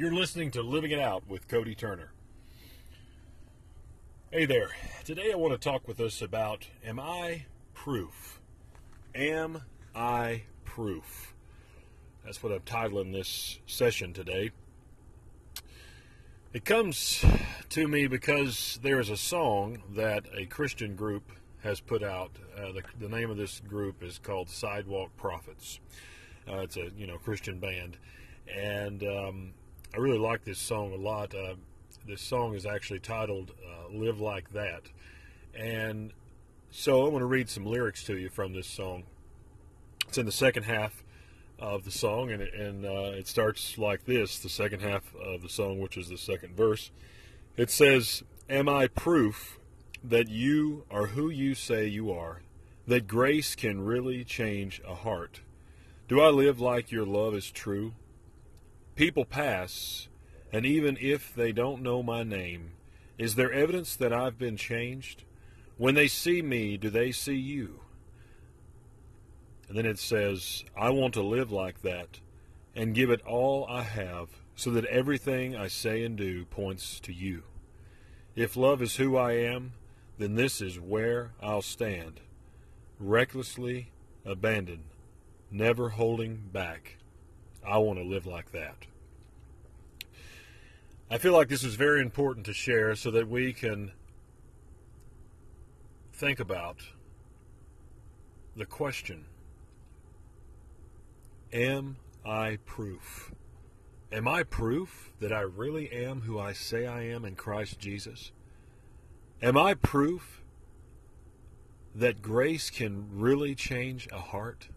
You're listening to Living It Out with Cody Turner. Hey there. Today I want to talk with us about, am I proof? Am I proof? That's what I'm titling this session today. It comes to me because there is a song that a Christian group has put out. The name of this group is called Sidewalk Prophets. It's a Christian band, and I really like this song a lot. This song is actually titled "Live Like That," and so I'm going to read some lyrics to you from this song. It's in the second half of the song, and it starts like this, the second half of the song, which is the second verse. It says, "Am I proof that you are who you say you are, that grace can really change a heart? Do I live like your love is true? People pass, and even if they don't know my name, is there evidence that I've been changed? When they see me, do they see you?" And then it says, "I want to live like that and give it all I have so that everything I say and do points to you. If love is who I am, then this is where I'll stand. Recklessly abandoned, never holding back. I want to live like that." I feel like this is very important to share so that we can think about the question, am I proof? Am I proof that I really am who I say I am in Christ Jesus? Am I proof that grace can really change a heart?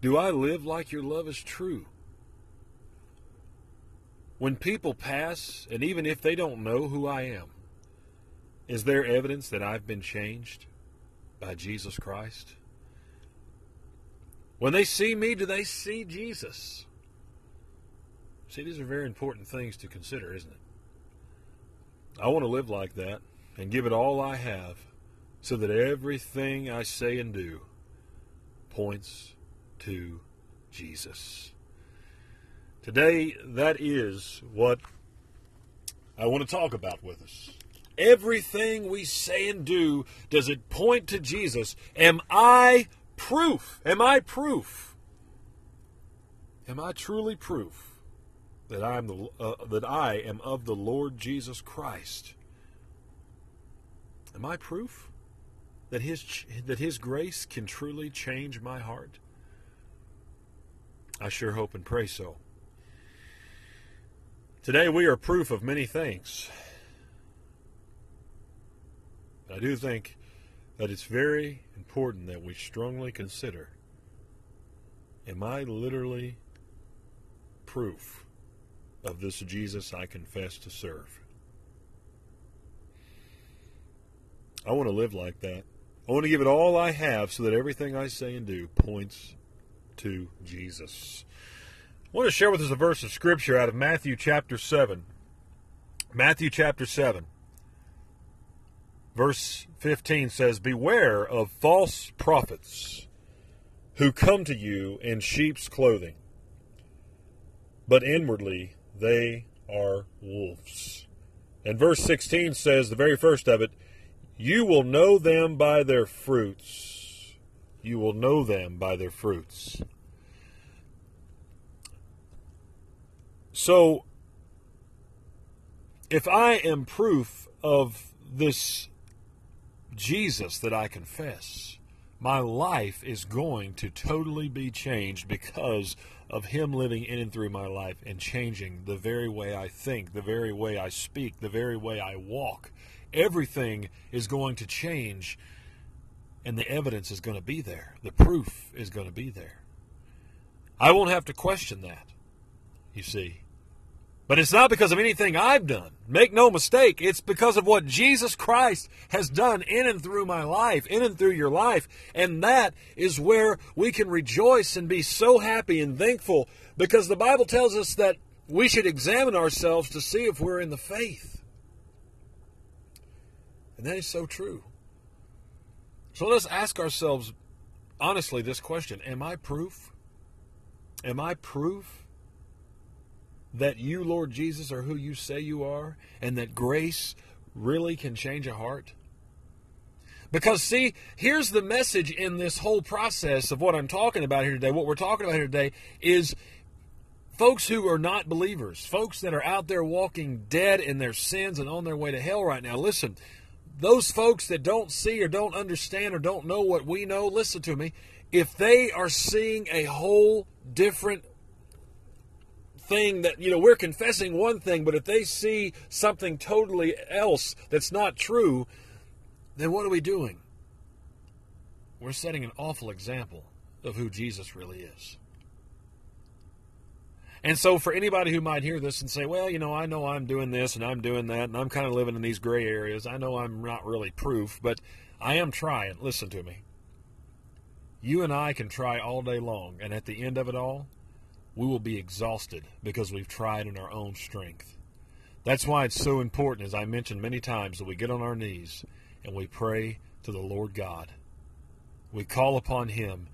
Do I live like your love is true? When people pass, and even if they don't know who I am, is there evidence that I've been changed by Jesus Christ? When they see me, do they see Jesus? See, these are very important things to consider, isn't it? I want to live like that and give it all I have so that everything I say and do points to Jesus. Today, that is what I want to talk about with us. Everything we say and do, does it point to Jesus? Am I proof? Am I proof? Am I truly proof that I am of the Lord Jesus Christ? Am I proof that His grace can truly change my heart? I sure hope and pray so. Today we are proof of many things. But I do think that it's very important that we strongly consider, am I literally proof of this Jesus I confess to serve? I want to live like that. I want to give it all I have so that everything I say and do points to Jesus. I want to share with us a verse of Scripture out of Matthew chapter 7. Matthew chapter 7. Verse 15 says, "Beware of false prophets who come to you in sheep's clothing, but inwardly they are wolves." And verse 16 says, the very first of it, "You will know them by their fruits." You will know them by their fruits. So, if I am proof of this Jesus that I confess, my life is going to totally be changed because of Him living in and through my life and changing the very way I think, the very way I speak, the very way I walk. Everything is going to change, and the evidence is going to be there. The proof is going to be there. I won't have to question that, you see. But it's not because of anything I've done. Make no mistake, it's because of what Jesus Christ has done in and through my life, in and through your life. And that is where we can rejoice and be so happy and thankful, because the Bible tells us that we should examine ourselves to see if we're in the faith. And that is so true. So let's ask ourselves honestly this question, am I proof? Am I proof that you, Lord Jesus, are who you say you are, and that grace really can change a heart? Because, see, here's the message in this whole process of what I'm talking about here today. What we're talking about here today is folks who are not believers, folks that are out there walking dead in their sins and on their way to hell right now. Listen, those folks that don't see or don't understand or don't know what we know, listen to me. If they are seeing a whole different thing that, you know, we're confessing one thing, but if they see something totally else that's not true, then what are we doing? We're setting an awful example of who Jesus really is. And so for anybody who might hear this and say, well, you know I'm doing this and I'm doing that and I'm kind of living in these gray areas. I know I'm not really proof, but I am trying. Listen to me. You and I can try all day long, and at the end of it all, we will be exhausted because we've tried in our own strength. That's why it's so important, as I mentioned many times, that we get on our knees and we pray to the Lord God. We call upon Him,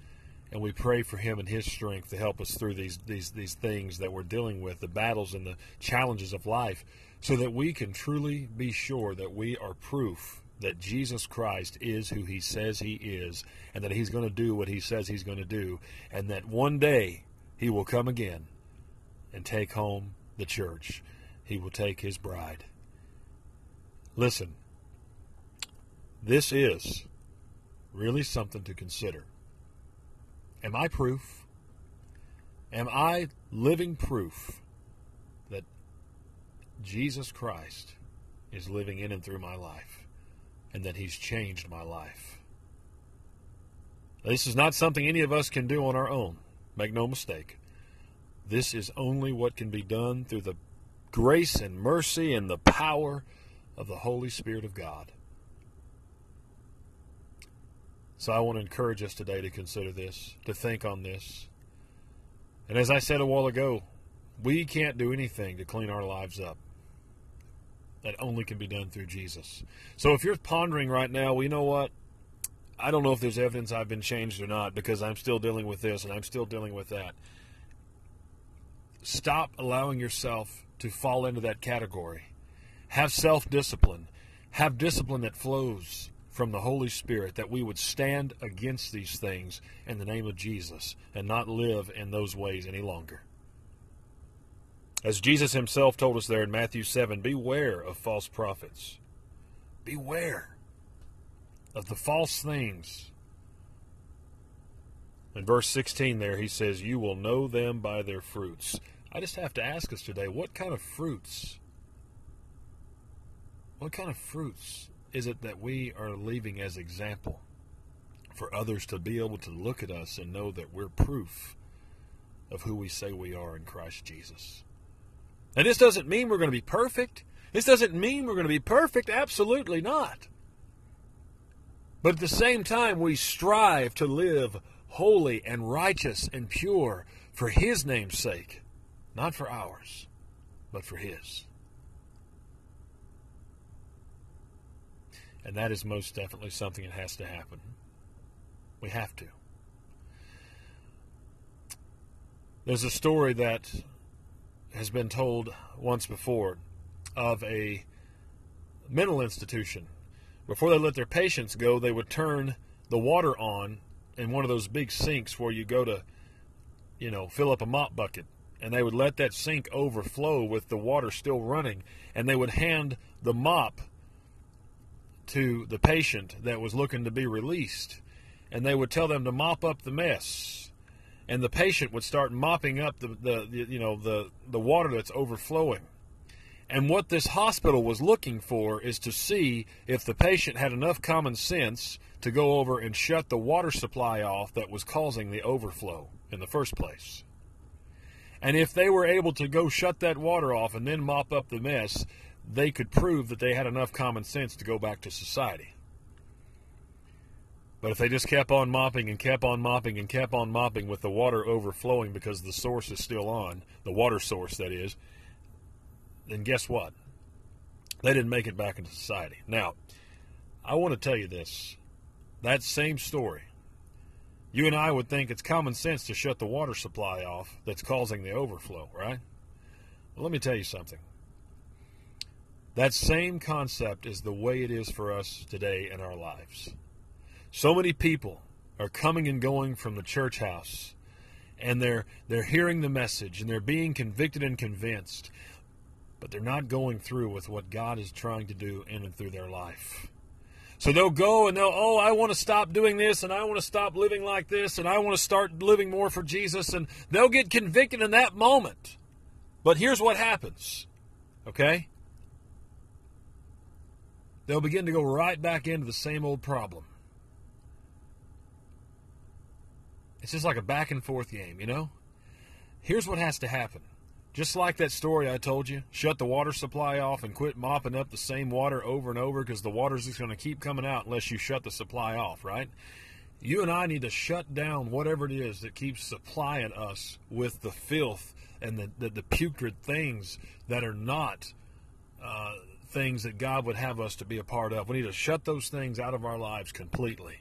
and we pray for Him and His strength to help us through these things that we're dealing with, the battles and the challenges of life, so that we can truly be sure that we are proof that Jesus Christ is who He says He is, and that He's going to do what He says He's going to do, and that one day He will come again and take home the church. He will take His bride. Listen. This is really something to consider. Am I proof? Am I living proof that Jesus Christ is living in and through my life and that He's changed my life? This is not something any of us can do on our own. Make no mistake. This is only what can be done through the grace and mercy and the power of the Holy Spirit of God. So I want to encourage us today to consider this, to think on this. And as I said a while ago, we can't do anything to clean our lives up. That only can be done through Jesus. So if you're pondering right now, well, you know what? I don't know if there's evidence I've been changed or not because I'm still dealing with this and I'm still dealing with that. Stop allowing yourself to fall into that category. Have self-discipline. Have discipline that flows from the Holy Spirit, that we would stand against these things in the name of Jesus and not live in those ways any longer. As Jesus Himself told us there in Matthew 7, beware of false prophets. Beware of the false things. In verse 16 there, He says, you will know them by their fruits. I just have to ask us today, what kind of fruits? What kind of fruits is it that we are leaving as example for others to be able to look at us and know that we're proof of who we say we are in Christ Jesus? And this doesn't mean we're going to be perfect. This doesn't mean we're going to be perfect. Absolutely not. But at the same time, we strive to live holy and righteous and pure for His name's sake. Not for ours, but for His. And that is most definitely something that has to happen. We have to. There's a story that has been told once before of a mental institution. Before they let their patients go, they would turn the water on in one of those big sinks where you go to, you know, fill up a mop bucket. And they would let that sink overflow with the water still running. And they would hand the mop to the patient that was looking to be released, and they would tell them to mop up the mess, and the patient would start mopping up the water that's overflowing. And what this hospital was looking for is to see if the patient had enough common sense to go over and shut the water supply off that was causing the overflow in the first place. And if they were able to go shut that water off and then mop up the mess, they could prove that they had enough common sense to go back to society. But if they just kept on mopping and kept on mopping and kept on mopping with the water overflowing because the source is still on, the water source that is, then guess what? They didn't make it back into society. Now, I want to tell you this. That same story. You and I would think it's common sense to shut the water supply off that's causing the overflow, right? Well, let me tell you something. That same concept is the way it is for us today in our lives. So many people are coming and going from the church house, and they're hearing the message, and they're being convicted and convinced, but they're not going through with what God is trying to do in and through their life. So they'll go and they'll I want to stop doing this, and I want to stop living like this, and I want to start living more for Jesus, and they'll get convicted in that moment. But here's what happens, okay? They'll begin to go right back into the same old problem. It's just like a back and forth game, you know? Here's what has to happen. Just like that story I told you, shut the water supply off and quit mopping up the same water over and over, because the water's just going to keep coming out unless you shut the supply off, right? You and I need to shut down whatever it is that keeps supplying us with the filth and the putrid things that are not things that God would have us to be a part of. We need to shut those things out of our lives completely.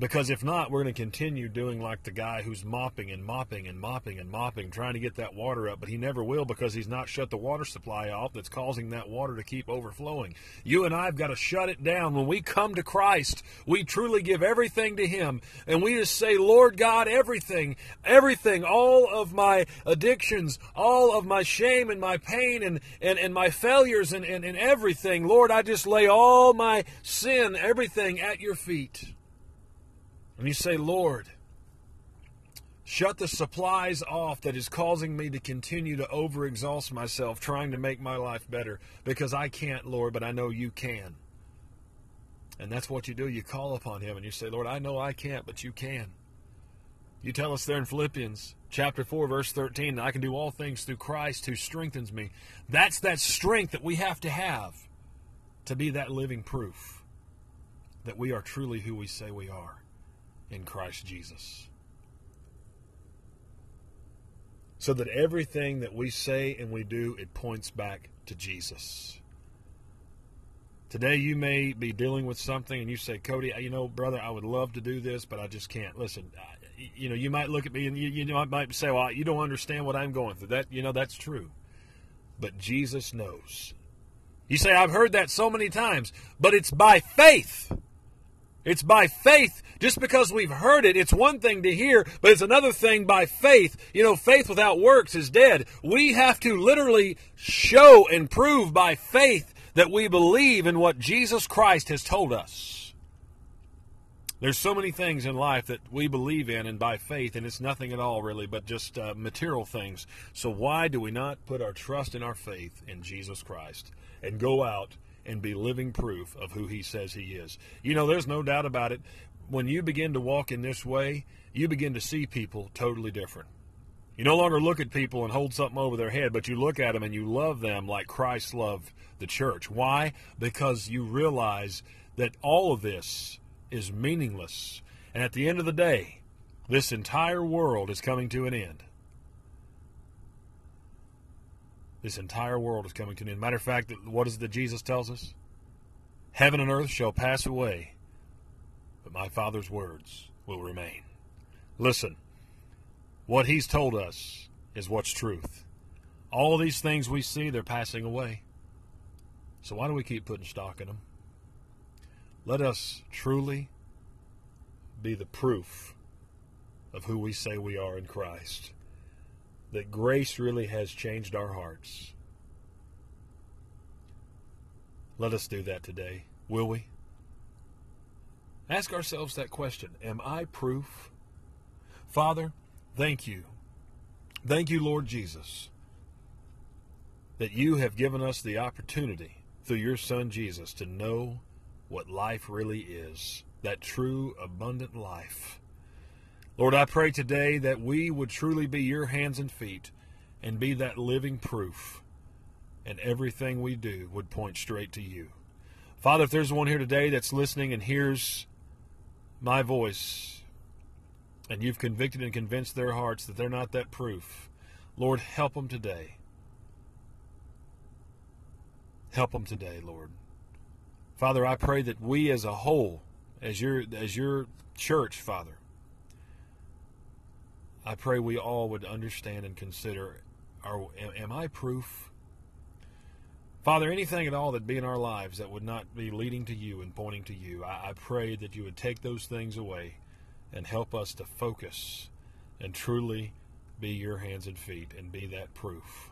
Because if not, we're going to continue doing like the guy who's mopping, trying to get that water up, but he never will, because he's not shut the water supply off that's causing that water to keep overflowing. You and I have got to shut it down. When we come to Christ, we truly give everything to Him, and we just say, Lord God, everything, all of my addictions, all of my shame and my pain and my failures and everything, Lord, I just lay all my sin, everything at your feet. And you say, Lord, shut the supplies off that is causing me to continue to overexhaust myself, trying to make my life better, because I can't, Lord, but I know you can. And that's what you do. You call upon Him and you say, Lord, I know I can't, but you can. You tell us there in Philippians chapter 4, verse 13, I can do all things through Christ who strengthens me. That's that strength that we have to have to be that living proof that we are truly who we say we are in Christ Jesus. So that everything that we say and we do, it points back to Jesus. Today you may be dealing with something and you say, Cody, you know, brother, I would love to do this, but I just can't. Listen, you know, you might look at me and you might say, well, you don't understand what I'm going through. That, you know, that's true. But Jesus knows. You say, I've heard that so many times, but it's by faith. It's by faith. Just because we've heard it, it's one thing to hear, but it's another thing by faith. You know, faith without works is dead. We have to literally show and prove by faith that we believe in what Jesus Christ has told us. There's so many things in life that we believe in and by faith, and it's nothing at all really but just material things. So why do we not put our trust and our faith in Jesus Christ and go out and be living proof of who He says He is? You know, there's no doubt about it. When you begin to walk in this way, you begin to see people totally different. You no longer look at people and hold something over their head, but you look at them and you love them like Christ loved the church. Why? Because you realize that all of this is meaningless. And at the end of the day, this entire world is coming to an end. This entire world is coming to an end. Matter of fact, what is it that Jesus tells us? Heaven and earth shall pass away, but my Father's words will remain. Listen, what He's told us is what's truth. All of these things we see, they're passing away. So why do we keep putting stock in them? Let us truly be the proof of who we say we are in Christ. That grace really has changed our hearts. Let us do that today, will we? Ask ourselves that question. Am I proof? Father, thank you. Thank you, Lord Jesus, that you have given us the opportunity through your Son Jesus to know what life really is, that true, abundant life. Lord, I pray today that we would truly be your hands and feet and be that living proof, and everything we do would point straight to you. Father, if there's one here today that's listening and hears my voice and you've convicted and convinced their hearts that they're not that proof, Lord, help them today. Help them today, Lord. Father, I pray that we as a whole, as your church, Father, I pray we all would understand and consider Am I proof? Father, anything at all that be in our lives that would not be leading to you and pointing to you, I pray that you would take those things away and help us to focus and truly be your hands and feet and be that proof.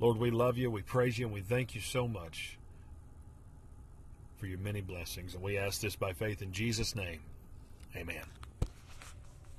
Lord, we love you, we praise you, and we thank you so much for your many blessings. And we ask this by faith in Jesus' name. Amen.